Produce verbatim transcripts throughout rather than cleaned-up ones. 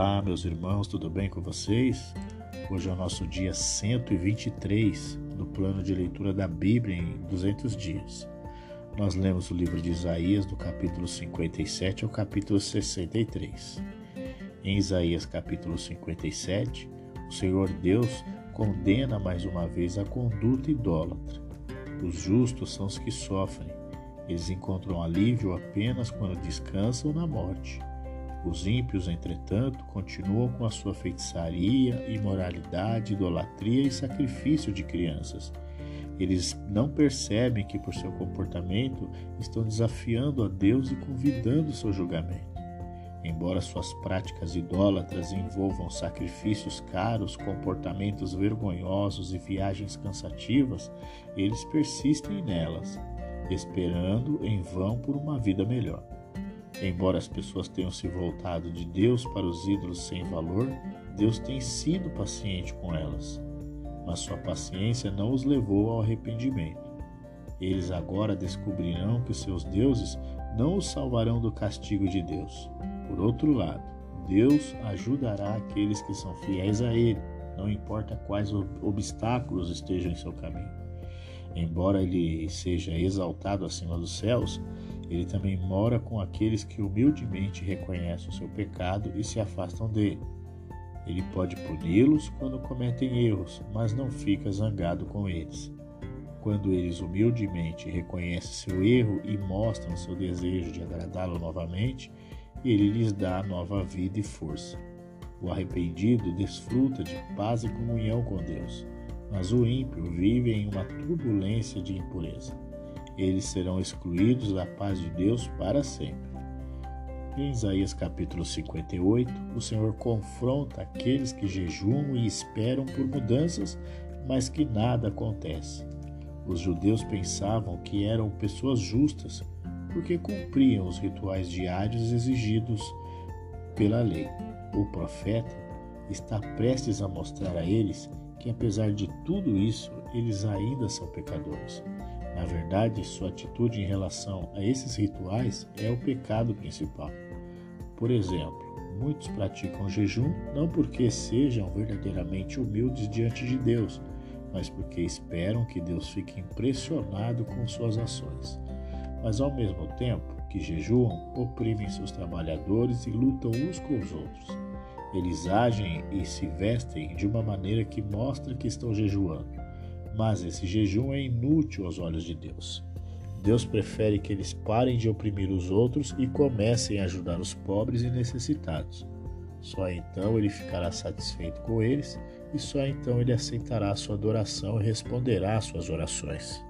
Olá, meus irmãos, tudo bem com vocês? Hoje é o nosso dia cento e vinte e três do plano de leitura da Bíblia em duzentos dias. Nós lemos o livro de Isaías, do capítulo cinquenta e sete ao capítulo sessenta e três. Em Isaías, capítulo cinquenta e sete, o Senhor Deus condena mais uma vez a conduta idólatra. Os justos são os que sofrem. Eles encontram alívio apenas quando descansam na morte. Os ímpios, entretanto, continuam com a sua feitiçaria, imoralidade, idolatria e sacrifício de crianças. Eles não percebem que, por seu comportamento, estão desafiando a Deus e convidando o seu julgamento. Embora suas práticas idólatras envolvam sacrifícios caros, comportamentos vergonhosos e viagens cansativas, eles persistem nelas, esperando em vão por uma vida melhor. Embora as pessoas tenham se voltado de Deus para os ídolos sem valor, Deus tem sido paciente com elas. Mas sua paciência não os levou ao arrependimento. Eles agora descobrirão que seus deuses não os salvarão do castigo de Deus. Por outro lado, Deus ajudará aqueles que são fiéis a Ele, não importa quais obstáculos estejam em seu caminho. Embora Ele seja exaltado acima dos céus, Ele também mora com aqueles que humildemente reconhecem o seu pecado e se afastam dele. Ele pode puni-los quando cometem erros, mas não fica zangado com eles. Quando eles humildemente reconhecem seu erro e mostram seu desejo de agradá-lo novamente, Ele lhes dá nova vida e força. O arrependido desfruta de paz e comunhão com Deus, mas o ímpio vive em uma turbulência de impureza. Eles serão excluídos da paz de Deus para sempre. Em Isaías capítulo cinquenta e oito, o Senhor confronta aqueles que jejuam e esperam por mudanças, mas que nada acontece. Os judeus pensavam que eram pessoas justas, porque cumpriam os rituais diários exigidos pela lei. O profeta está prestes a mostrar a eles que, apesar de tudo isso, eles ainda são pecadores. Na verdade, sua atitude em relação a esses rituais é o pecado principal. Por exemplo, muitos praticam jejum não porque sejam verdadeiramente humildes diante de Deus, mas porque esperam que Deus fique impressionado com suas ações. Mas ao mesmo tempo que jejuam, oprimem seus trabalhadores e lutam uns com os outros. Eles agem e se vestem de uma maneira que mostra que estão jejuando. Mas esse jejum é inútil aos olhos de Deus. Deus prefere que eles parem de oprimir os outros e comecem a ajudar os pobres e necessitados. Só então ele ficará satisfeito com eles e só então ele aceitará a sua adoração e responderá às suas orações.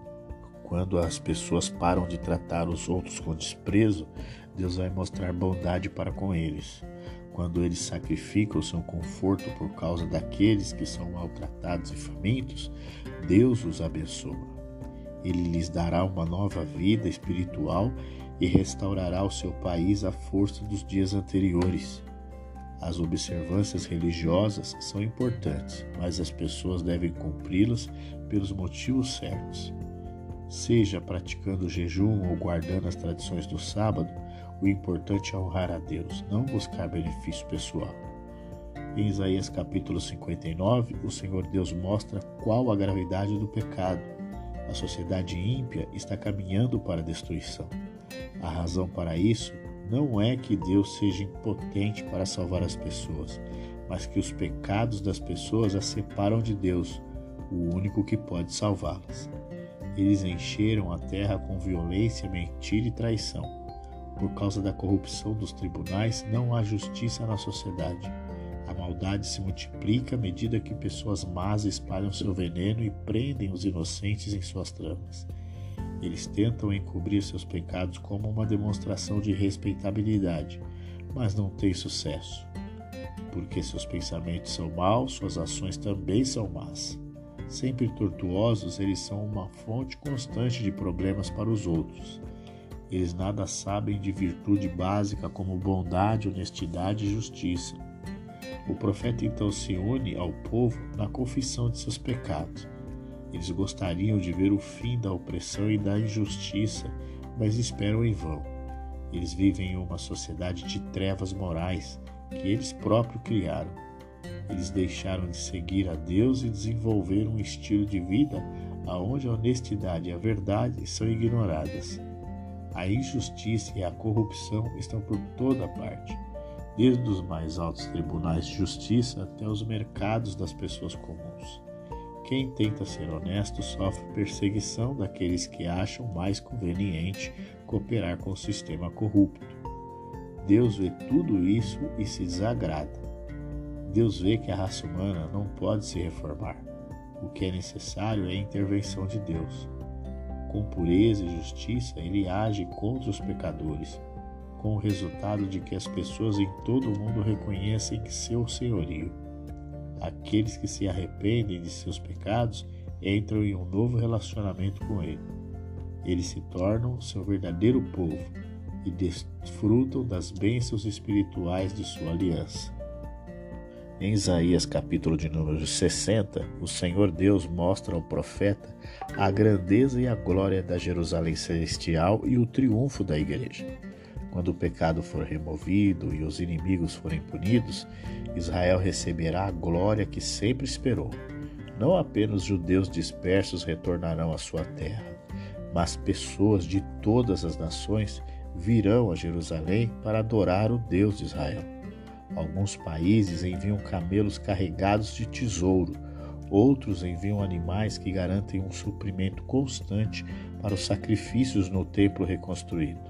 Quando as pessoas param de tratar os outros com desprezo, Deus vai mostrar bondade para com eles. Quando eles sacrificam seu conforto por causa daqueles que são maltratados e famintos, Deus os abençoa. Ele lhes dará uma nova vida espiritual e restaurará o seu país à força dos dias anteriores. As observâncias religiosas são importantes, mas as pessoas devem cumpri-las pelos motivos certos. Seja praticando jejum ou guardando as tradições do sábado, o importante é honrar a Deus, não buscar benefício pessoal. Em Isaías capítulo cinquenta e nove, o Senhor Deus mostra qual a gravidade do pecado. A sociedade ímpia está caminhando para a destruição. A razão para isso não é que Deus seja impotente para salvar as pessoas, mas que os pecados das pessoas as separam de Deus, o único que pode salvá-las. Eles encheram a terra com violência, mentira e traição. Por causa da corrupção dos tribunais, não há justiça na sociedade. A maldade se multiplica à medida que pessoas más espalham seu veneno e prendem os inocentes em suas tramas. Eles tentam encobrir seus pecados como uma demonstração de respeitabilidade, mas não têm sucesso. Porque seus pensamentos são maus, suas ações também são más. Sempre tortuosos, eles são uma fonte constante de problemas para os outros. Eles nada sabem de virtude básica como bondade, honestidade e justiça. O profeta então se une ao povo na confissão de seus pecados. Eles gostariam de ver o fim da opressão e da injustiça, mas esperam em vão. Eles vivem em uma sociedade de trevas morais, que eles próprios criaram. Eles deixaram de seguir a Deus e desenvolveram um estilo de vida aonde a honestidade e a verdade são ignoradas. A injustiça e a corrupção estão por toda parte, desde os mais altos tribunais de justiça até os mercados das pessoas comuns. Quem tenta ser honesto sofre perseguição daqueles que acham mais conveniente cooperar com o sistema corrupto. Deus vê tudo isso e se desagrada. Deus vê que a raça humana não pode se reformar. O que é necessário é a intervenção de Deus. Com pureza e justiça, ele age contra os pecadores, com o resultado de que as pessoas em todo o mundo reconhecem seu senhorio. Aqueles que se arrependem de seus pecados entram em um novo relacionamento com ele. Eles se tornam seu verdadeiro povo e desfrutam das bênçãos espirituais de sua aliança. Em Isaías capítulo de número sessenta, o Senhor Deus mostra ao profeta a grandeza e a glória da Jerusalém celestial e o triunfo da igreja. Quando o pecado for removido e os inimigos forem punidos, Israel receberá a glória que sempre esperou. Não apenas judeus dispersos retornarão à sua terra, mas pessoas de todas as nações virão a Jerusalém para adorar o Deus de Israel. Alguns países enviam camelos carregados de tesouro, outros enviam animais que garantem um suprimento constante para os sacrifícios no templo reconstruído.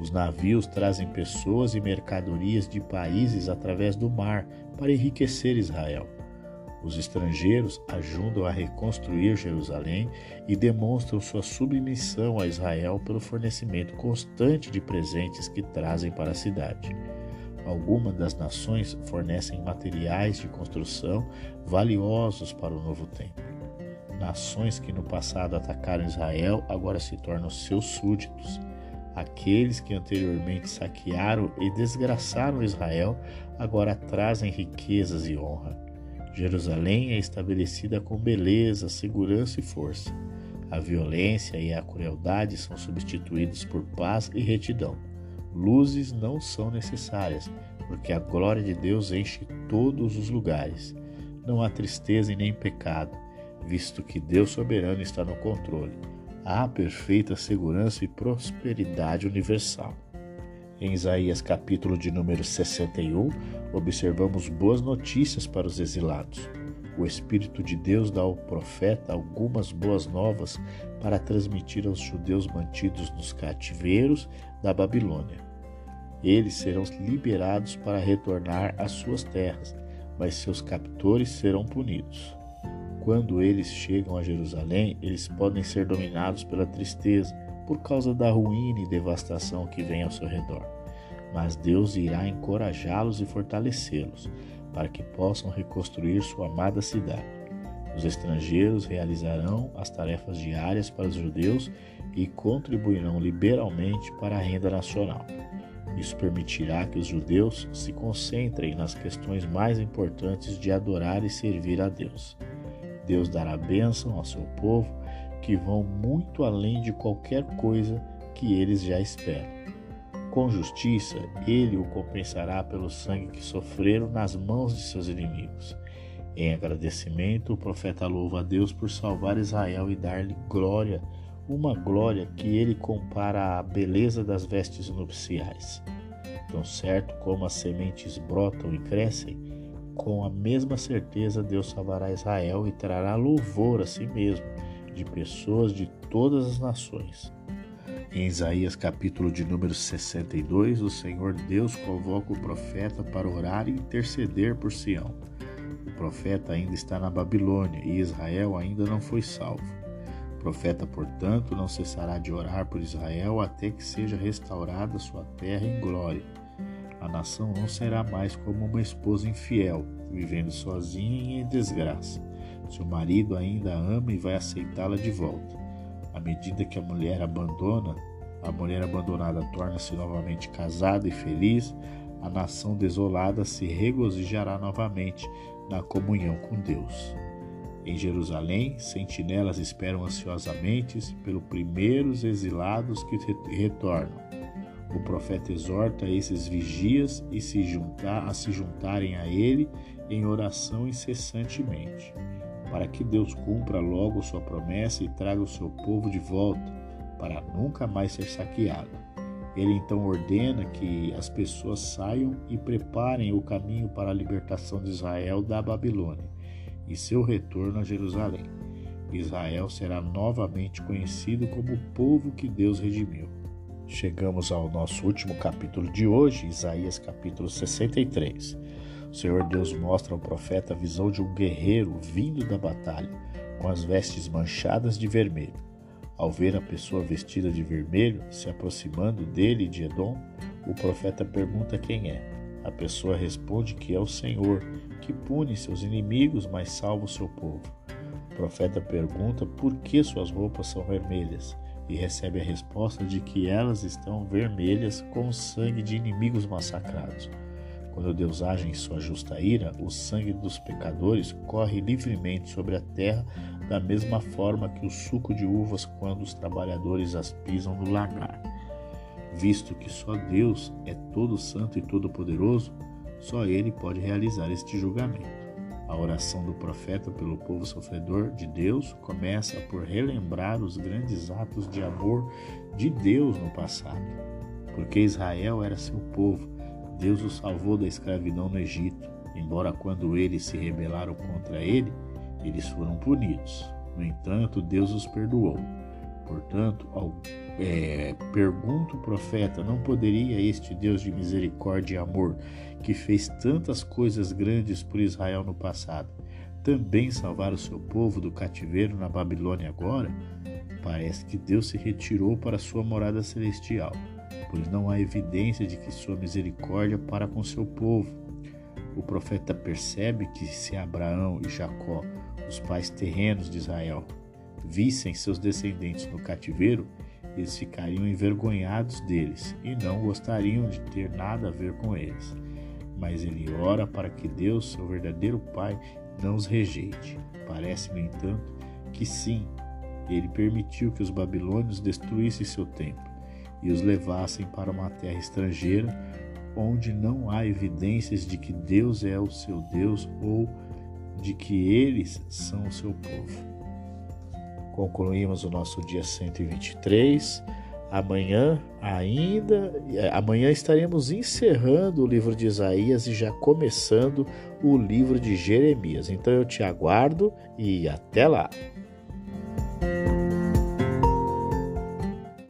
Os navios trazem pessoas e mercadorias de países através do mar para enriquecer Israel. Os estrangeiros ajudam a reconstruir Jerusalém e demonstram sua submissão a Israel pelo fornecimento constante de presentes que trazem para a cidade. Algumas das nações fornecem materiais de construção valiosos para o novo templo. Nações que no passado atacaram Israel agora se tornam seus súditos. Aqueles que anteriormente saquearam e desgraçaram Israel agora trazem riquezas e honra. Jerusalém é estabelecida com beleza, segurança e força. A violência e a crueldade são substituídos por paz e retidão. Luzes não são necessárias, porque a glória de Deus enche todos os lugares. Não há tristeza e nem pecado, visto que Deus soberano está no controle. Há perfeita segurança e prosperidade universal. Em Isaías capítulo de número sessenta e um, observamos boas notícias para os exilados. O Espírito de Deus dá ao profeta algumas boas novas para transmitir aos judeus mantidos nos cativeiros da Babilônia. Eles serão liberados para retornar às suas terras, mas seus captores serão punidos. Quando eles chegam a Jerusalém, eles podem ser dominados pela tristeza, por causa da ruína e devastação que vem ao seu redor. Mas Deus irá encorajá-los e fortalecê-los, para que possam reconstruir sua amada cidade. Os estrangeiros realizarão as tarefas diárias para os judeus e contribuirão liberalmente para a renda nacional. Isso permitirá que os judeus se concentrem nas questões mais importantes de adorar e servir a Deus. Deus dará bênção ao seu povo, que vão muito além de qualquer coisa que eles já esperam. Com justiça, ele o compensará pelo sangue que sofreram nas mãos de seus inimigos. Em agradecimento, o profeta louva a Deus por salvar Israel e dar-lhe glória, uma glória que ele compara à beleza das vestes nupciais. Tão certo como as sementes brotam e crescem, com a mesma certeza, Deus salvará Israel e trará louvor a si mesmo, de pessoas de todas as nações. Em Isaías capítulo de número sessenta e dois, o Senhor Deus convoca o profeta para orar e interceder por Sião. O profeta ainda está na Babilônia e Israel ainda não foi salvo. O profeta, portanto, não cessará de orar por Israel até que seja restaurada sua terra em glória. A nação não será mais como uma esposa infiel, vivendo sozinha e em desgraça. Seu marido ainda a ama e vai aceitá-la de volta. À medida que a mulher abandona, a mulher abandonada torna-se novamente casada e feliz, a nação desolada se regozijará novamente na comunhão com Deus. Em Jerusalém, sentinelas esperam ansiosamente pelos primeiros exilados que retornam. O o profeta exorta esses vigias e se juntar, a se juntarem a ele em oração incessantemente, para que Deus cumpra logo sua promessa e traga o seu povo de volta, para nunca mais ser saqueado. Ele então ordena que as pessoas saiam e preparem o caminho para a libertação de Israel da Babilônia e seu retorno a Jerusalém. Israel será novamente conhecido como o povo que Deus redimiu. Chegamos ao nosso último capítulo de hoje, Isaías capítulo sessenta e três. O Senhor Deus mostra ao profeta a visão de um guerreiro vindo da batalha, com as vestes manchadas de vermelho. Ao ver a pessoa vestida de vermelho se aproximando dele de Edom, o profeta pergunta quem é. A pessoa responde que é o Senhor, que pune seus inimigos, mas salva o seu povo. O profeta pergunta por que suas roupas são vermelhas e recebe a resposta de que elas estão vermelhas com o sangue de inimigos massacrados. Quando Deus age em sua justa ira, o sangue dos pecadores corre livremente sobre a terra, da mesma forma que o suco de uvas quando os trabalhadores as pisam no lagar. Visto que só Deus é todo santo e todo poderoso, só Ele pode realizar este julgamento. A oração do profeta pelo povo sofredor de Deus começa por relembrar os grandes atos de amor de Deus no passado. Porque Israel era seu povo, Deus o salvou da escravidão no Egito, embora quando eles se rebelaram contra ele, eles foram punidos. No entanto, Deus os perdoou. Portanto, ao, é, pergunta o profeta, não poderia este Deus de misericórdia e amor, que fez tantas coisas grandes por Israel no passado, também salvar o seu povo do cativeiro na Babilônia agora? Parece que Deus se retirou para sua morada celestial, pois não há evidência de que sua misericórdia para com seu povo. O profeta percebe que se Abraão e Jacó, os pais terrenos de Israel, vissem seus descendentes no cativeiro, eles ficariam envergonhados deles e não gostariam de ter nada a ver com eles. Mas ele ora para que Deus, seu verdadeiro Pai, não os rejeite. Parece, no entanto, que sim, ele permitiu que os babilônios destruíssem seu templo e os levassem para uma terra estrangeira, onde não há evidências de que Deus é o seu Deus ou de que eles são o seu povo. Concluímos o nosso dia cento e vinte e três. Amanhã ainda, amanhã estaremos encerrando o livro de Isaías e já começando o livro de Jeremias. Então eu te aguardo e até lá!